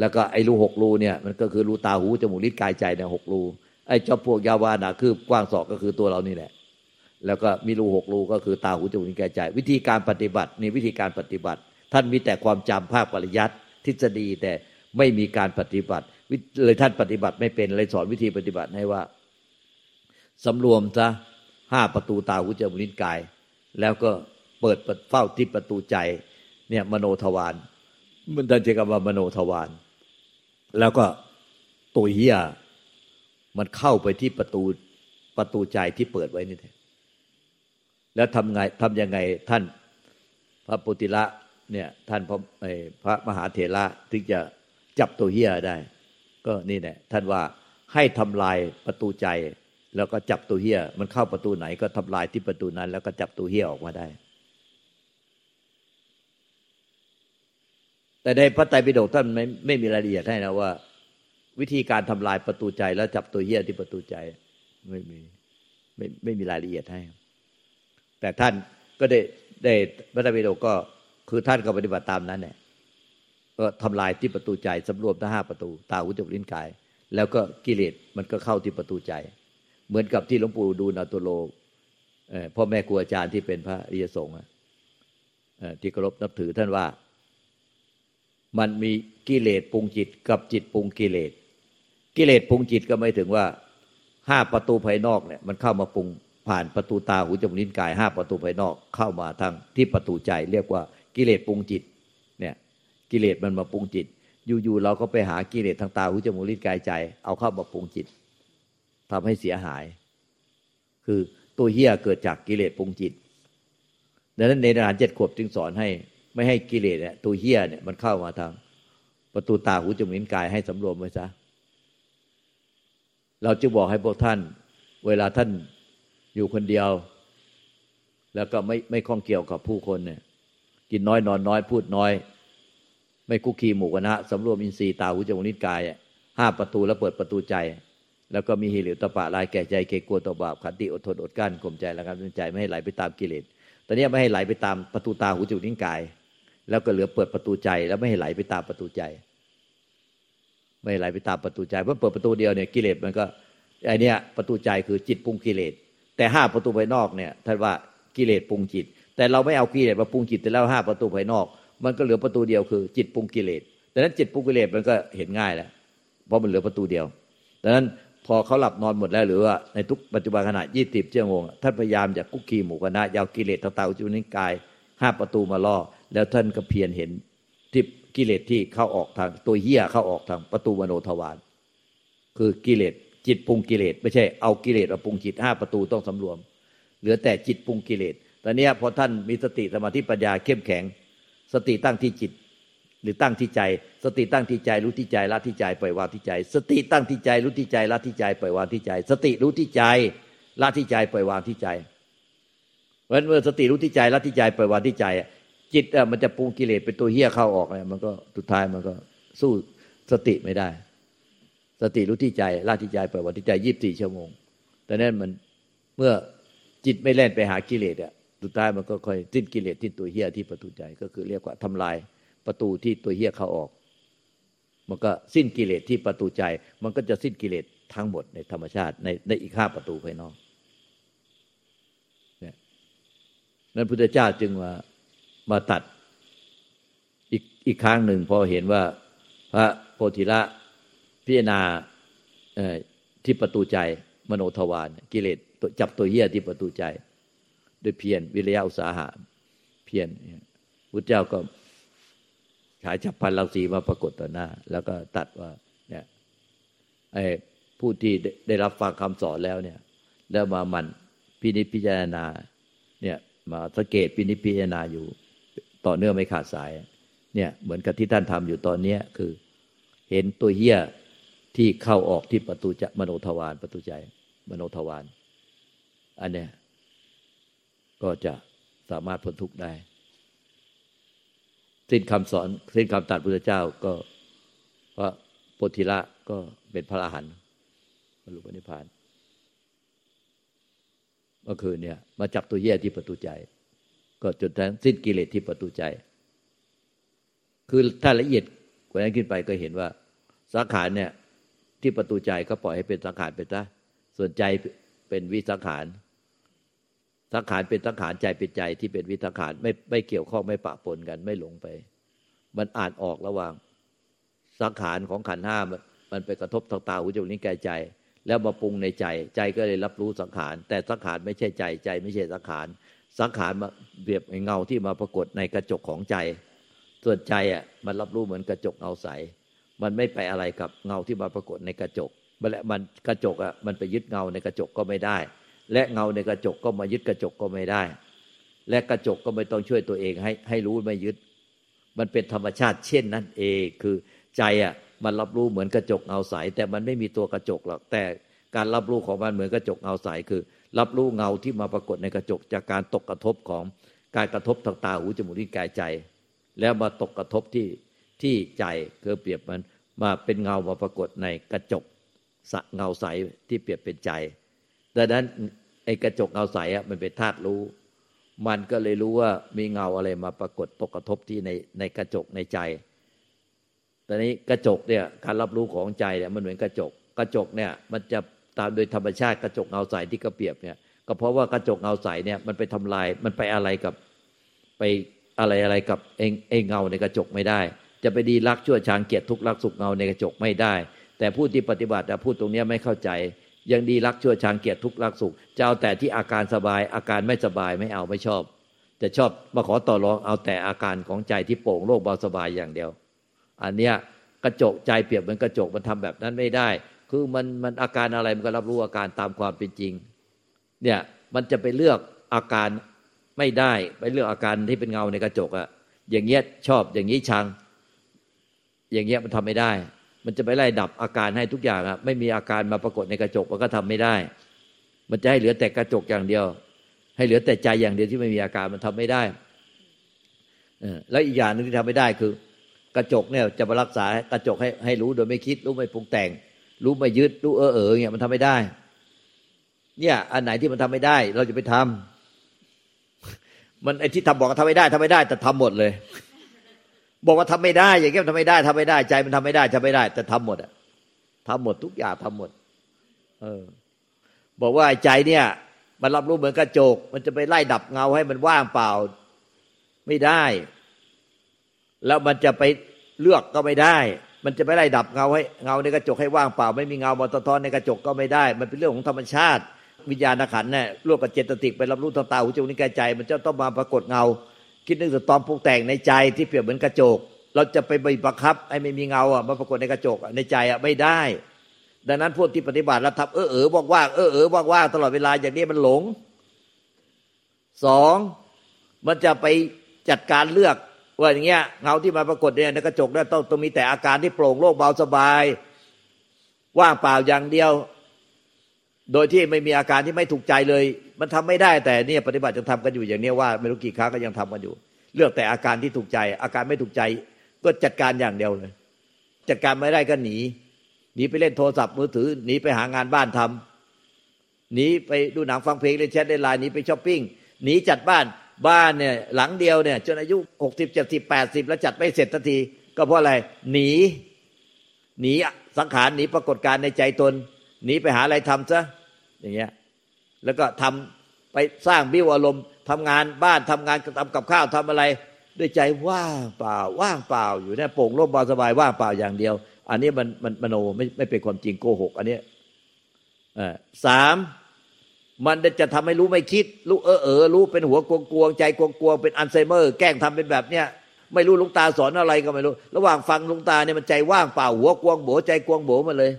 แล้วก็ไอ้รูหกรูเนี่ยมันก็คือรูตาหูจมูกลิ้นกายใจเนี่ยหกรูไอ้จอมปลวกยาววาหนาคืบกว้างศอกก็คือตัวเรานี่แหละแล้วก็มีรูหกรูก็คือตาหูจมูกลิ้นกายใจวิธีการปฏิบัตินี่วิธีการปฏิบัติท่านมีแต่ความจำภาคปริยัติทฤษฎีแต่ไม่มีการปฏิบัติเลยท่านปฏิบัติไม่เป็นเลยสอนวิธีปฏิบัติให้ว่าสำรวมซะห้าประตูตาหูจมูกลิ้นกายแล้วก็เปิดเฝ้าที่ประตูใจเนี่ยมโนทวารมันท่านใช้คำว่ามโนทวารแล้วก็ตัวเหี้ยมันเข้าไปที่ประตูประตูใจที่เปิดไว้นี่แล้วทำไงทำยังไงท่านพระโพธิละเนี่ยท่านพระพระมหาเถระถึงจะจับตัวเหี้ยได้ก็นี่แหละท่านว่าให้ทำลายประตูใจแล้วก็จับตัวเหี้ยมันเข้าประตูไหนก็ทำลายที่ประตูนั้นแล้วก็จับตัวเหี้ยออกมาได้แต่ในพระไตรปิฎกท่านไม่ไม่มีรายละเอียดให้นะว่าวิธีการทำลายประตูใจแล้วจับตัวเหี้ยที่ประตูใจไม่มีไม่ไม่มีรายละเอียดให้แต่ท่านก็ได้ได้พระไตรปิฎกก็คือท่านก็ปฏิบัติตามนั้นแหละก็ทำลายที่ประตูใจสำรวมทั้งห้าประตูตาหูจมูกลิ้นกายแล้วก็กิเลสมันก็เข้าที่ประตูใจเหมือนกับที่หลวงปู่ดูลอตุโลพ่อแม่ครูอาจารย์ที่เป็นพระอริยสงฆ์ที่เคารพนับถือท่านว่ามันมีกิเลสปรุงจิตกับจิตปรุงกิเลสกิเลสปรุงจิตก็หมายถึงว่าห้าประตูภายนอกเนี่ยมันเข้ามาปรุงภ ผ่านประตูตาหูจมูกลิ้นกายห้าประตูภายนอกเข้ามาทางที่ประตูใจเรียกว่ากิเลสปรุงจิตเนี่ยกิเลสมันมาปรุงจิตอยู่ๆเราก็ไปหากิเลสทางตาหูจมูกลิ้นกายใจเอาเข้ามาปรุงจิตทำให้เสียหายคือตัวเหี้ยเกิดจากกิเลสปรุงจิตดังนั้นในทหารเจ็ดขวบจึงสอนให้ไม่ให้กิเลสเนี่ยตัวเหี้ยเนี่ยมันเข้ามาทางประตูตาหูจมูกลิ้นกายให้สำรวมไว้ซะเราจะบอกให้พวกท่านเวลาท่านอยู่คนเดียวแล้วก็ไม่ไม่ข้องเกี่ยวกับผู้คนเนี่ยกินน้อยนอนน้อยพูดน้อยไม่คุกคีหมู่คณะสำรวมอินทรีย์ตาหูจมูกลิ้นกายห้าประตูแล้วเปิดประตูใจแล้วก็มีหิริอุตตปะลายแก่ใจเกรงกลัวต่อบาปขันติอดทนอดกลั้นข่มใจระงับใจไม่ให้ไหลไปตามกิเลสตอนนี้ไม่ให้ไหลไปตามประตูตาหูจมูกลิ้นกายแล้วก็เหลือเปิดประตูใจแล้วไม่ให้ไหลไปตามประตูใจไม่ไหลไปตามประตูใจเพราะเปิดประตูเดียวเนี่ยกิเลสมันก็ไอเนี้ยประตูใจคือจิตปรุงกิเลสแต่ห้าประตูภายนอกเนี่ยท่านว่ากิเลสปรุงจิตแต่เราไม่เอากิเลสมาปรุงจิตแต่แล้วห้าประตูภายนอกมันก็เหลือประตูเดียวคือจิตปรุงกิเลสแต่นั้นจิตปรุงกิเลสมันก็เห็นง่ายแล้วเพราะมันเหลือประตูเดียวดังนั้นพอเขาหลับนอนหมดแล้วหรือว่าในทุกปัจจุบันขณะยี่สิบเจ้างงท่านพยายามจะกุกคีหมู่คณะยาวกิเลสต่างๆจุนิกายห้าประตูมาล่อแล้วท่านก็เพียรเห็นที่กิเลสที่เข้าออกทางตัวเหี้ยเข้าออกทางประตูมโนทวารคือกิเลสจิตปรุงกิเลสไม่ใช่เอากิเลสมาปรุงจิตห้าประตูต้องสำรวมเหลือแต่จิตปรุงกิเลสตอนนี้พอท่านมีสติสมาธิปัญญาเข้มแข็งสติตั้งที่จิตหรือตั้งที่ใจสติตั้งที่ใจรู้ที่ใจละที่ใจปล่อยวางที่ใจสติตั้งที่ใจรู้ที่ใจละที่ใจปล่อยวางที่ใจสติรู้ที่ใจละที่ใจปล่อยวางที่ใจเพราะฉะนั้นเมื่อสติรู้ที่ใจละที่ใจปล่อยวางที่ใจจิตอ่ะมันจะปรุงกิเลสเป็นตัวเหี้ยเข้าออกเนี่ยมันก็สุดท้ายมันก็สู้สติไม่ได้สติรู้ที่ใจละที่ใจปล่อยวางที่ใจยี่สิบสี่ชั่วโมงแต่นั้นมันเมื่อจิตไม่แล่นไปหากิเลสอ่ะสุดท้ายมันก็ค่อยสิ้นกิเลสที่ตัวเหี้ยที่ประตูใจก็คือเรียกว่าทำลายประตูที่ตัวเหี้ยเข้าออกมันก็สิ้นกิเลสที่ประตูใจมันก็จะสิ้นกิเลสทั้งหมดในธรรมชาติในในอีกห้าประตูภายนอกเนี่ยนั้นพุทธเจ้าจึงว่ามาตัดอีกอีกครั้งหนึ่งพอเห็นว่าพระโพธิละพิจารณาที่ประตูใจมโนทวารกิเลสจับตัวเหี้ยที่ประตูใจด้วยเพียรวิริยะอุตสาหะเพียรพุทธเจ้าก็ฉายฉัพพลันรังสีมาปรากฏต่อหน้าแล้วก็ตัดว่าเนี่ยไอ้ผู้ที่ได้รับฟังคำสอนแล้วเนี่ยแล้วมาหมั่นพินิจพิจารณาเนี่ยมาสังเกตพินิจพิจารณาอยู่ต่อเนื่องไม่ขาดสายเนี่ยเหมือนกับที่ท่านทำอยู่ตอนนี้คือเห็นตัวเหี้ยที่เข้าออกที่ประตูจะมโนทวารประตูใจมโนทวารอันเนี้ยก็จะสามารถพ้นทุกข์ได้สิ้นคำสอนสิ้นคำตรัสพระพุทธเจ้าก็พระโพธิละก็เป็นพระอรหันต์บรรลุพระนิพพานเมื่อคืนเนี่ยมาจับตัวเหี้ยที่ประตูใจก็จนทั้งสิ้นกิเลสที่ประตูใจคือถ้าละเอียดกว่านั้นขึ้นไปก็เห็นว่าสังขารเนี่ยที่ประตูใจก็ปล่อยให้เป็นสังขารไปซะส่วนใจเป็นวิสังขารสังขารเป็นสังขารใจเป็นใจที่เป็นวิสังขารไม่ไม่เกี่ยวข้องไม่ปะปนกันไม่หลงไปมันอ่านออกระหว่างสังขารของขันธ์ห้ามันไปกระทบทางตาหูจมูกลิ้นกายใจแล้วมาปรุงในใจใจก็เลยรับรู้สังขารแต่สังขารไม่ใช่ใจใจไม่ใช่สังขารสังขารมาเปรียบเงาที่มาปรากฏในกระจกของใจส่วนใจอ่ะมันรับรู้เหมือนกระจกเงาใสมันไม่ไปอะไรกับเงาที่มาปรากฏในกระจกและมันกระจกอ่ะมันไปยึดเงาในกระจกก็ไม่ได้และเงาในกระจกก็มายึดกระจกก็ไม่ได้และกระจกก็ไม่ต้องช่วยตัวเองให้ให้รู้ไม่ยึดมันเป็นธรรมชาติเช่นนั้นเองคือใจอ่ะมันรับรู้เหมือนกระจกเงาใสแต่มันไม่มีตัวกระจกหรอกแต่การรับรู้ของมันเหมือนกระจกเงาใสคือรับรู้เงาที่มาปรากฏในกระจกจากการตกกระทบของการกระทบทางตาหูจมูกลิ้นกายใจแล้วมาตกกระทบที่ที่ใจคือเปรียบมันมาเป็นเงามาปรากฏในกระจกเงาใสที่เปรียบเป็นใจดังนั้นไอ้กระจกเงาใสอ่ะมันเป็นธาตุรู้มันก็เลยรู้ว่ามีเงาอะไรมาปรากฏตกกระทบที่ในในกระจกในใจตอนนี้กระจกเนี่ยการรับรู้ของใจเนี่ยมันเหมือนกระจกกระจกเนี่ยมันจะตามโดยธรรมชาติกระจกเงาใสที่กระเปียบเนี่ยก็เพราะว่ากระจกเงาใสเนี่ยมันไปทำลายมันไปอะไรกับไปอะไรอะไรกับเองเองเงาในกระจกไม่ได้จะไปดีรักชั่วชังเกลียดทุกข์รักสุขเงาในกระจกไม่ได้แต่ผู้ที่ปฏิบัติพูดตรงนี้ไม่เข้าใจ ยังดีรักชั่วชังเกลียดทุกข์รักสุขจะเอาแต่ที่อาการสบายอาการไม่สบายไม่เอาไม่ชอบจะชอบมาขอต่อรองเอาแต่อาการของใจที่โปร่งโล่งเบาสบายอย่างเดียวอันเนี้ยกระจกใจเปรียบเหมือนกระจกมันทำแบบนั้นไม่ได้คือมันมันอาการอะไรมันก็รับรู้อาการตามความเป็นจริงเนี่ยมันจะไปเลือกอาการไม่ได้ไปเลือกอาการที่เป็นเงาในกระจกอะอย่างเงี้ยชอบอย่างนี้ชังอย่างเงี้ยมันทำไม่ได้มันจะไปไล่ดับอาการให้ทุกอย่างอะไม่มีอาการมาปรากฏในกระจกมันก็ทำไม่ได้มันจะให้เหลือแต่กระจกอย่างเดียวให้เหลือแต่ใจอย่างเดียวที่ไม่มีอาการมันทำไม่ได้แล้วอีกอย่างนึงที่ทำไม่ได้คือกระจกเนี่ยจะมารักษากระจกให้ให้รู้โดยไม่คิดรู้ไม่ปรุงแต่งรู้ไม่ยึดรู้เออเออเนี่ยมันทำไม่ได้เนี่ยอันไหนที่มันทำไม่ได้เราจะไปทำมันไอ้ที่ทำบอกว่าทำไม่ได้ทำไม่ได้แต่ทำหมดเลยบอกว่าทำไม่ได้อย่างเงี้ยทำไม่ได้ทำไม่ได้ใจมันทำไม่ได้ทำไม่ได้แต่ทำหมดอะทำหมดทุกอย่างทำหมดเออบอกว่าใจเนี่ยมันรับรู้เหมือนกระจกมันจะไปไล่ดับเงาให้มันว่างเปล่าไม่ได้แล้วมันจะไปเลือกก็ไม่ได้มันจะไปไล่ดับเงาให้เงาในกระจกให้ว่างเปล่าไม่มีเงามาสะท้อนในกระจกก็ไม่ได้มันเป็นเรื่องของธรรมชาติวิญญาณขันธ์เนี่ยร่วมกับเจตสิกไปรับรู้ทางตาหูจมูกนิ้วกายใจมันจะต้องมาปรากฏเงาคิดนึกถึงตอนปรุงแต่งในใจที่เปรียบเหมือนกระจกเราจะไปบังคับให้ไม่มีเงาอ่ะมาปรากฏในกระจกในใจอ่ะไม่ได้ดังนั้นพวกที่ปฏิบัติแล้วทับเออเออว่างๆเออเออว่างๆตลอดเวลาอย่างนี้มันหลงสองมันจะไปจัดการเลือกว่าอย่างเงี้ยเงาที่มาปรากฏเนี่ยในกระจกเนี่ยต้องต้องมีแต่อาการที่โปร่งโล่งเบาสบายว่างเปล่าอย่างเดียวโดยที่ไม่มีอาการที่ไม่ถูกใจเลยมันทำไม่ได้แต่เนี่ยปฏิบัติยังทำกันอยู่อย่างเนี้ยว่าไม่รู้กี่ครั้งก็ยังทำกันอยู่เลือกแต่อาการที่ถูกใจอาการไม่ถูกใจก็จัดการอย่างเดียวเลยจัดการไม่ได้ก็หนีหนีไปเล่นโทรศัพท์มือถือหนีไปหางานบ้านทำหนีไปดูหนังฟังเพลงเล่นแชทเล่นไลน์หนีไปช้อปปิ้งหนีจัดบ้านบ้านเนี่ยหลังเดียวเนี่ยจนอายุหกสิบเจ็ดสิบแปดสิบแล้วจัดไม่เสร็จสักทีก็เพราะอะไรหนีหนีสังขารหนีปรากฏการณ์ในใจตนหนีไปหาอะไรทำซะอย่างเงี้ยแล้วก็ทำไปสร้างบิ้วอารมณ์ทำงานบ้านทำงานทำกับข้าวทำอะไรด้วยใจว่างเปล่าว่างเปล่าอยู่เนี่ยโปร่งโล่งเบาสบายว่างเปล่าอย่างเดียวอันนี้มันมันมโนไม่ไม่เป็นความจริงโกหกอันนี้เออสามมันจะทำให้รู้ไม่คิดรู้เออเออรู้เป็นหัวกวงๆใจกวงๆเป็นอัลไซเมอร์แกล้งทำเป็นแบบเนี้ยไม่รู้ลุงตาสอนอะไรก็ไม่รู้ระหว่างฟังลุงตาเนี่ยมันใจว่างเปล่าหัวกวงโบใจกวงโบมาเลย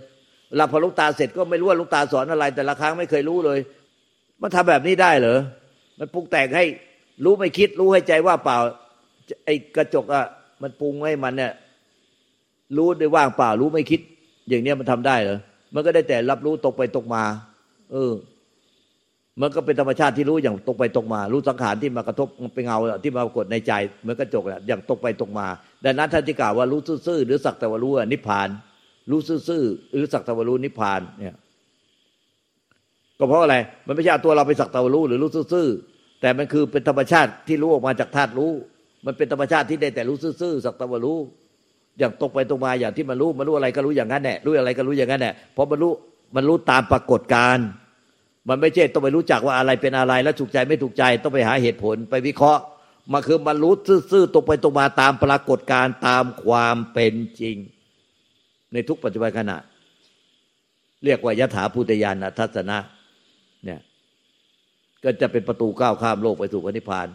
หลับพอลุงตาเสร็จก็ไม่รู้ว่าลุงตาสอนอะไรแต่ละครั้งไม่เคยรู้เลยมันทำแบบนี้ได้เหรอมันปรุงแต่งให้รู้ไม่คิดรู้ให้ใจว่างเปล่าไอ้กระจกอ่ะมันปรุงให้มันเนี่ยรู้ด้วยว่างเปล่ารู้ไม่คิดอย่างเนี้ยมันทำได้เหรอมันก็ได้แต่รับรู้ตกไปตกมาเออมันก็เป็นธรรมชาติที่รู้อย่างตกไปตกมารู้สังขารที่มากระทบเป็นเงาที่มากดในใจเหมือนกระจกน่ะอย่างตกไปตกมาดังนั้นท่านที่กล่าวว่ารู้ซื่อๆหรือสักแต่ว่ารู้นิพพานรู้ซื่อๆหรือสักแต่ว่ารู้นิพพานเนี่ยก็เพราะอะไรมันไม่ใช่ตัวเราไปสักแต่ว่ารู้หรือรู้ซื่อๆแต่มันคือเป็นธรรมชาติที่รู้ออกมาจากธาตุรู้มันเป็นธรรมชาติที่ได้แต่รู้ซื่อๆสักแต่ว่ารู้อย่างตกไปตกมาอย่างที่มันรู้มันรู้อะไรก็รู้อย่างนั้นแหละรู้อะไรก็รู้อย่างนั้นแหละเพราะมันรู้มันรู้ตามปรากฏการณ์มันไม่ใช่ต้องไปรู้จักว่าอะไรเป็นอะไรแล้วถูกใจไม่ถูกใจต้องไปหาเหตุผลไปวิเคราะห์มาคือมันรู้ซื่อๆตกไปตกมาตามปรากฏการณ์ตามความเป็นจริงในทุกปัจจุบันขณะเรียกว่ายถาภูตญาณทัศนะเนี่ยก็จะเป็นประตูก้าวข้ามโลกไปสู่พระนิพพาน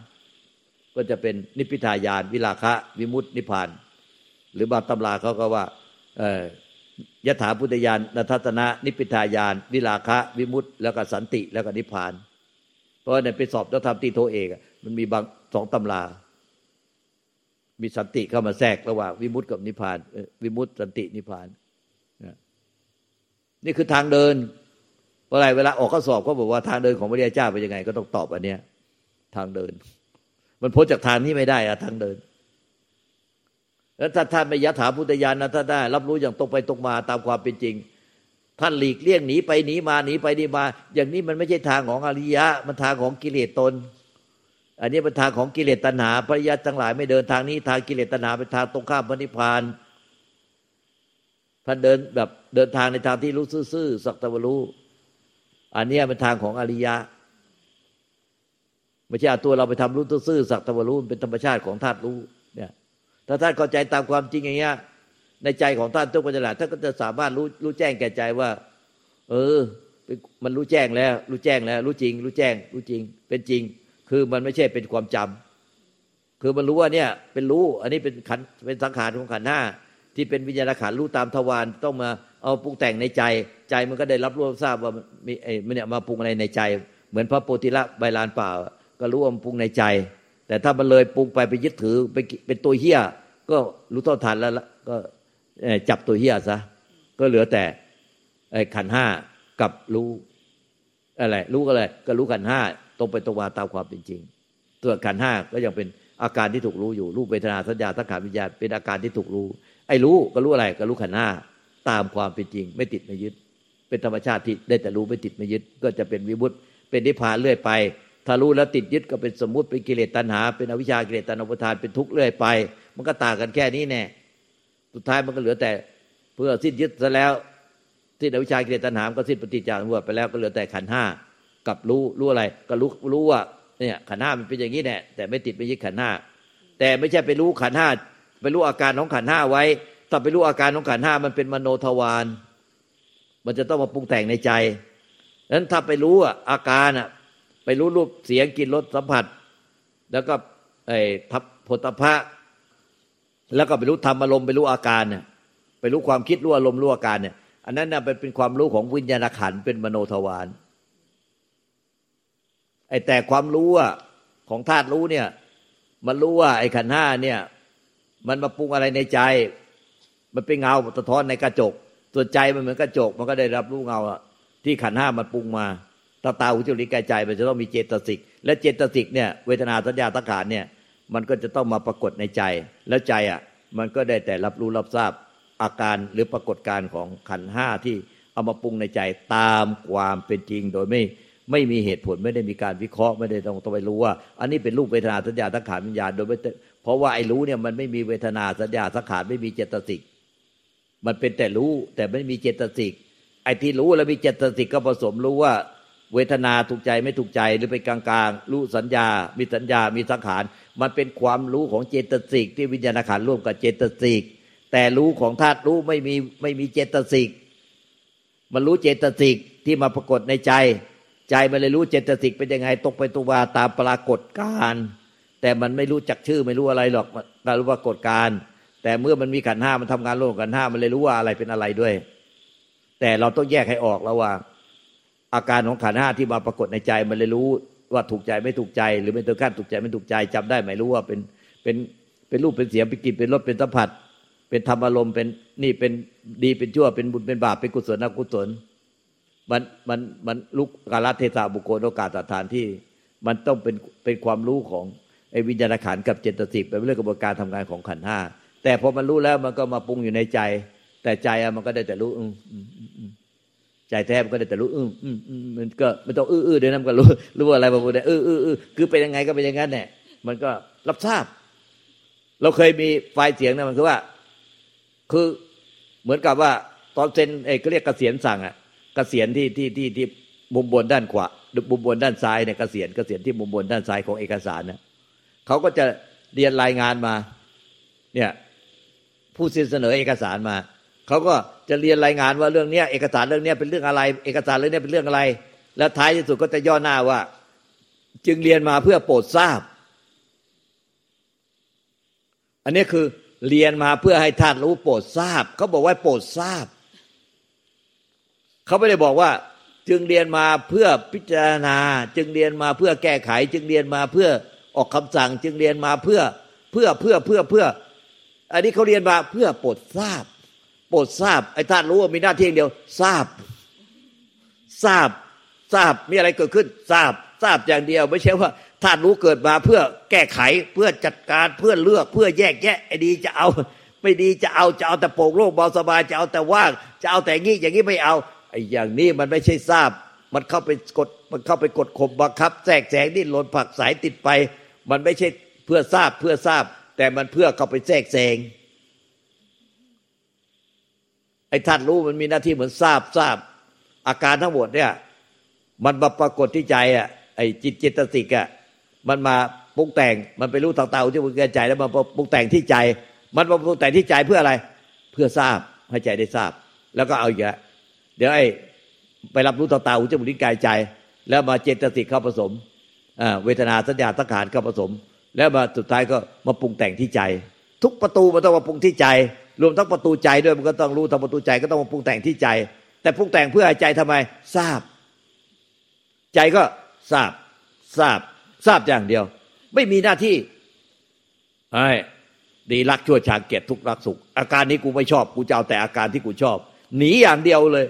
ก็จะเป็นนิพพิทายานวิราคะวิมุตตินิพพานหรือบางตำราเขาก็ว่ายถาภูตญาณทัศนะนิพพิทายานวิราคะวิมุตติแล้วก็สันติแล้วก็นิพพานเพราะเนี่ยไปสอบแล้วทำตีโทเอกมันมีบางสองตำรามีสันติเข้ามาแทรกระหว่างวิมุตติกับนิพพานวิมุตติสันตินิพพานนี่คือทางเดินเวลาเวลาออกข้อสอบเขาบอกว่าทางเดินของพระพุทธเจ้าเป็นยังไงก็ต้องตอบอันเนี้ยทางเดินมันพ้นจากทางนี้ไม่ได้อะทางเดินแล้วถ้าท่านไม่ยถาภูตญาณนะท่านได้รับรู้อย่างตรงไปตรงมาตามความเป็นจริงท่านหลีกเลี่ยงหนีไปหนีมาหนีไปหนีมาอย่างนี้มันไม่ใช่ทางของอริยะมันทางของกิเลสตนอันนี้เป็นทางของกิเลสตัณหาพระอริยะทั้งหลายไม่เดินทางนี้ทางกิเลสตัณหาเป็นทางตรงข้ามพระนิพพานท่านเดินแบบเดินทางในทางที่รู้ซื่อๆสักแต่ว่ารู้อันนี้เป็นทางของอริยะไม่ใช่เอาตัวเราไปทำรู้ซื่อๆสักแต่ว่ารู้เป็นธรรมชาติของธาตุรู้เนี่ยถ้าท่านเข้าใจตามความจริงอย่างเงี้ยในใจของท่านทุกปัญญาท่านก็จะสามารถรู้รู้แจ้งแก่ใจว่าเออ มันรู้แจ้งแล้วรู้แจ้งแล้วรู้จริงรู้แจ้งรู้จริงเป็นจริงคือมันไม่ใช่เป็นความจำคือมันรู้ว่าเนี่ยเป็นรู้อันนี้เป็นขันเป็นสังขารของขันห้าที่เป็นวิญญาณขันรู้ตามทวารต้องมาเอาปรุงแต่งในใจใจมันก็ได้รับรู้ทราบว่ามีไอ้มันเนี่ยมาปรุงอะไรในใจเหมือนพระโพธิละใบลานเปล่าก็รู้ว่ามันปรุงในใจแต่ถ้ามันเลยปรุงไปไปยึดถือไปเป็นตัวเหี้ยก็รู้เท่าทันแล้วก็จับตัวเหี้ยซะก็เหลือแต่ไอ้ขันห้ากับรู้อะไรรู้อะไรก็รู้ขันห้าตรงไปตรงมาตามความเป็นจริงตัวขันห้าก็ยังเป็นอาการที่ถูกรู้อยู่รูปเวทนาสัญญาสังขารวิญญาณเป็นอาการที่ถูกรู้ไอ้รู้ก็รู้อะไรก็รู้ขันห้าตามความเป็นจริงไม่ติดไม่ยึดเป็นธรรมชาติที่ได้แต่รู้ไม่ติดไม่ยึดก็จะเป็นวิมุตติเป็นนิพพานเรื่อยไปถ้ารู้แล้วติดยึดก็เป็นสมมุติเป็นกิเลสตัณหาเป็นอวิชชากิเลสตัณหาอุปทานเป็นทุกข์เรื่อยไปมันก็ต่างกันแค่นี้แน่สุดท้ายมันก็เหลือแต่เพื่อสิ้นยึดซะแล้วสิ้นอวิชชากิเลสตัณหาก็สิ้นปฏิจจสมุปบาทไปแล้วก็เหลือแต่ขันธ์ห้ากับรู้รู้อะไรก็รู้รู้ว่าเนี่ยขันธ์ห้ามันเป็นอย่างนี้แน่แต่ไม่ติดไม่ยึดขันธ์ห้าแต่ไม่ใช่ไปรู้ขันธ์ห้าไปรู้อาการของขันธ์ห้าไว้ถ้าไปรู้อาการของขันธ์ห้ามันเป็นมโนทวารมันจะต้องมาปรุงแต่งในใจนั้นถ้าไปรู้อ่ะอาการอ่ะไปรู้รูปเสียงกลิ่นรสสัมผัสแล้วก็ไอ้ทัพโผฏฐัพพะแล้วก็ไปรู้ธรรมอารมณ์ไปรู้อาการน่ะไปรู้ความคิดรู้อารมณ์รู้อาการเนี่ยอันนั้นน่ะเป็นความรู้ของวิญญาณขันธ์เป็นมโนทวารไอ้แต่ความรู้อ่ะของธาตุรู้เนี่ยมันรู้ว่าไอ้ขันธ์ห้าเนี่ยมันมาปรุงอะไรในใจมันเป็นเงาสะท้อนในกระจกส่วนใจมันเหมือนกระจกมันก็ได้รับรู้เงาที่ขันธ์ห้ามันปรุงมาตาตาหูจมูกลิ้นกายใจมันจะต้องมีเจตสิกและเจตสิกเนี่ยเวทนาสัญญาสังขารเนี่ยมันก็จะต้องมาปรากฏในใจแล้วใจอ่ะมันก็ได้แต่รับรู้รับทราบอาการหรือปรากฏการณ์ของขันธ์ห้าที่เอามาปรุงในใจตามความเป็นจริงโดยไม่ไม่มีเหตุผลไม่ได้มีการวิเคราะห์ไม่ได้ต้องต้องไปรู้ว่าอันนี้เป็นรูปเวทนาสัญญาสังขารวิญญาณโดยไม่เพราะว่าไอ้รู้เนี่ยมันไม่มีเวทนาสัญญาสังขารไม่มีเจตสิกมันเป็นแต่รู้แต่ไม่มีเจตสิกไอ้ที่รู้แล้วมีเจตสิกก็ผสมรู้ว่าเวทนาถูกใจไม่ถูกใจหรือเป็นกลางๆรู้สัญญามีสัญญามีสังขารมันเป็นความรู้ของเจตสิกที่วิญญาณขันธ์ร่วมกับเจตสิกแต่รู้ของธาตุรู้ไม่มีไม่มีเจตสิกมันรู้เจตสิกที่มาปรากฏในใจใจมันเลยรู้เจตสิกเป็นยังไงตกไปตัววาตามปรากฏการณ์แต่มันไม่รู้จักชื่อไม่รู้อะไรหรอกแต่รู้ปรากฏการณ์แต่เมื่อมันมีขันธ์ห้ามันทำงานร่วมกันห้ามันเลยรู้ว่าอะไรเป็นอะไรด้วยแต่เราต้องแยกให้ออกแล้วว่าอาการของขันธ์ห้าที่มาปรากฏในใจมันเลยรู้ว่าถูกใจไม่ถูกใจหรือเป็นตัวขั้นถูกใจไม่ถูกใจจำได้ไหมรู้ว่าเป็นเป็นเป็นรูปเป็นเสียงเป็นกลิ่นเป็นรสเป็นสัมผัสเป็นธรรมอารมณ์เป็นนี่เป็นดีเป็นชั่วเป็นบุญเป็นบาปเป็นกุศลอกุศลมันมันมันลุกกาลเทศะบุคคลโอกาสสถานที่มันต้องเป็นเป็นความรู้ของไอ้วิญญาณขันธ์กับเจตสิกเป็นเรื่องกระบวนการทำงานของขันธ์ห้าแต่พอมันรู้แล้วมันก็มาปรุงอยู่ในใจแต่ใจมันก็ได้แต่รู้ใจแท้มันก็ได้แต่รู้อื้อมันก็ไม่ต้องอื้อๆเดี๋ยวนั้นก็รู้รู้อะไรบางคนเนี่ยอื้อๆๆคือเป็นยังไงก็เป็นอย่างนั้นแหละมันก็รับทราบเราเคยมีไฟล์เสียงนะมันคือว่าคือเหมือนกับว่าตอนเซ็นไอ้เค้าเรียกเกษียณสั่งอ่ะเกษียณที่ที่ที่ที่มุมบนด้านขวามุมบนด้านซ้ายเนี่ยเกษียณเกษียณที่มุมบนด้านซ้ายของเอกสารนะเค้าก็จะเรียนรายงานมาเนี่ยผู้เสนอเอกสารมาเขาก็จะเรียนรายงานว่าเรื่องนี้เอกสารเรื่องนี้เป็นเรื่องอะไรเอกสารเรื่องนี้เป็นเรื่องอะไรแล้วท้ายที่สุดก็จะย่อหน้าว่าจึงเรียนมาเพื่อโปรดทราบอันนี้คือเรียนมาเพื่อให้ท่านรู้โปรดทราบเขาบอกว่าโปรดทราบเขาไม่ได้บอกว่าจึงเรียนมาเพื่อพิจารณาจึงเรียนมาเพื่อแก้ไขจึงเรียนมาเพื่อออกคำสั่งจึงเรียนมาเพื่อเพื่อเพื่อเพื่อเพื่ออันนี้เขาเรียนมาเพื่อโปรดทราบโปรดทราบไอ้ท่านรู้ว่ามีหน้าที่เดียวทราบทราบทราบมีอะไรเกิดขึ้นทราบทราบอย่างเดียวไม่ใช่ว่าท่านรู้เกิดมาเพื่อแก้ไขเพื่อจัดการเพื่อเลือกเพื่อแยกแยะไอ้ดีจะเอาไม่ดีจะเอาจะเอาแต่โปร่งโล่งเบาสบายจะเอาแต่ว่างจะเอาแต่งี้อย่างงี้ไม่เอาไอ้อย่างนี้มันไม่ใช่ทราบมันเข้าไปกดมันเข้าไปกดข่มบังคับแทรกแซงดิ้นรนผลักไสติดไปมันไม่ใช่เพื่อทราบเพื่อทราบแต่มันเพื่อเข้าไปแทรกแซงไอ้ธาตุรู้มันมีหน้าที่เหมือนทราบทราบอาการทั้งหมดเนี่ยมันมาปรากฏที่ใจอ่ะไอ้จิตเจตสิกอ่ะมันมาปรุงแต่งมันไปรู้ต่างๆที่มันเกิดใจแล้วมาปรุงแต่งที่ใจมันมาปรุงแต่งที่ใจเพื่ออะไรเพื่อทราบให้ใจได้ทราบแล้วก็เอาอย่างเดี๋ยวไอ้ ไปรับรู้ต่อตาหูจมูกลิ้นกายใจแล้วมาเจตสิกเข้าผสมเวทนาสัญญาสังขารเข้าผสมแล้วมาสุดท้ายก็มาปรุงแต่งที่ใจทุกประตูมันต้องมาปรุงที่ใจรวมทั้งประตูใจด้วยมันก็ต้องรู้ทั้งประตูใจก็ต้องมาปรุงแต่งที่ใจแต่ปรุงแต่งเพื่อใจทำไมทราบใจก็ทราบทราบทราบอย่างเดียวไม่มีหน้าที่ไอ้ดีรักชั่วชาเกลียดทุกข์รักสุขอาการนี้กูไม่ชอบกูจะเอาแต่อาการที่กูชอบหนีอย่างเดียวเลย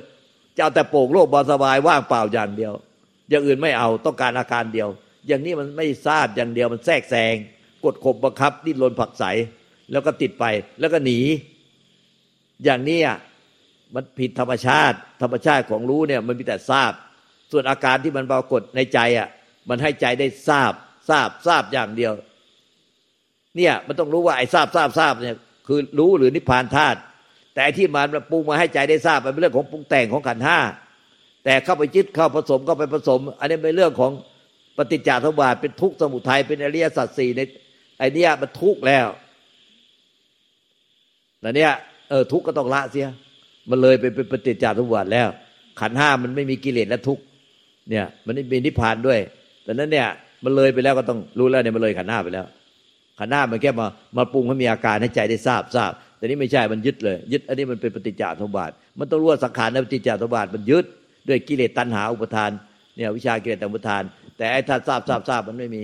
จะเอาแต่โปร่งโล่งเบาสบายว่างเปล่าอย่างเดียวอย่างอื่นไม่เอาต้องการอาการเดียวอย่างนี้มันไม่ทราบอย่างเดียวมันแทรกแซงกดข่มบังคับดิ้นรนผักใสแล้วก็ติดไปแล้วก็หนีอย่างนี้มันผิดธรรมชาติธรรมชาติของรู้เนี่ยมันมีแต่ทราบส่วนอาการที่มันปรากฏในใจอ่ะมันให้ใจได้ทราบทราบทราบอย่างเดียวเนี่ยมันต้องรู้ว่าไอ้ทราบทราบทราบเนี่ยคือรู้หรือนิพพานธาตุแต่ที่มันปรุงมาให้ใจได้ทราบมันเป็นเรื่องของปรุงแต่งของขันธ์ห้าแต่เข้าไปยึดเข้าผสมเข้าไปผสมอันนี้เป็นเรื่องของปฏิจจสมุปบาทเป็นทุกข์สมุทัยเป็นอริยสัจสี่ในไอ้เนี่ยมันทุกข์แล้วแต่เนี่ยเออทุกข์ก็ต้องละเสียมันเลยไปเป็นปฏิจจสมุปบาทแล้วขันธ์ห้ามันไม่มีกิเลสและทุกข์เนี่ยมันไม่มีนิพพานด้วยแต่นั้นเนี่ยมันเลยไปแล้วก็ต้องรู้แล้วเนี่ยมันเลยขันธ์ห้าไปแล้วขันธ์ห้ามันแค่มามาปรุงให้มีอาการให้ใจได้ทราบทราบแต่นี้ไม่ใช่มันยึดเลยยึดอันนี้มันเป็นปฏิจจสมุปบาทมันต้องรู้ว่าสังขารในปฏิจจสมุปบาทมันยึดด้วยกิเลสตัณหาอุปทานเนี่ยวิชากิเลสตัณหาอุปทานแต่ไอ้ถ้าทราบทราบทราบมันไม่มี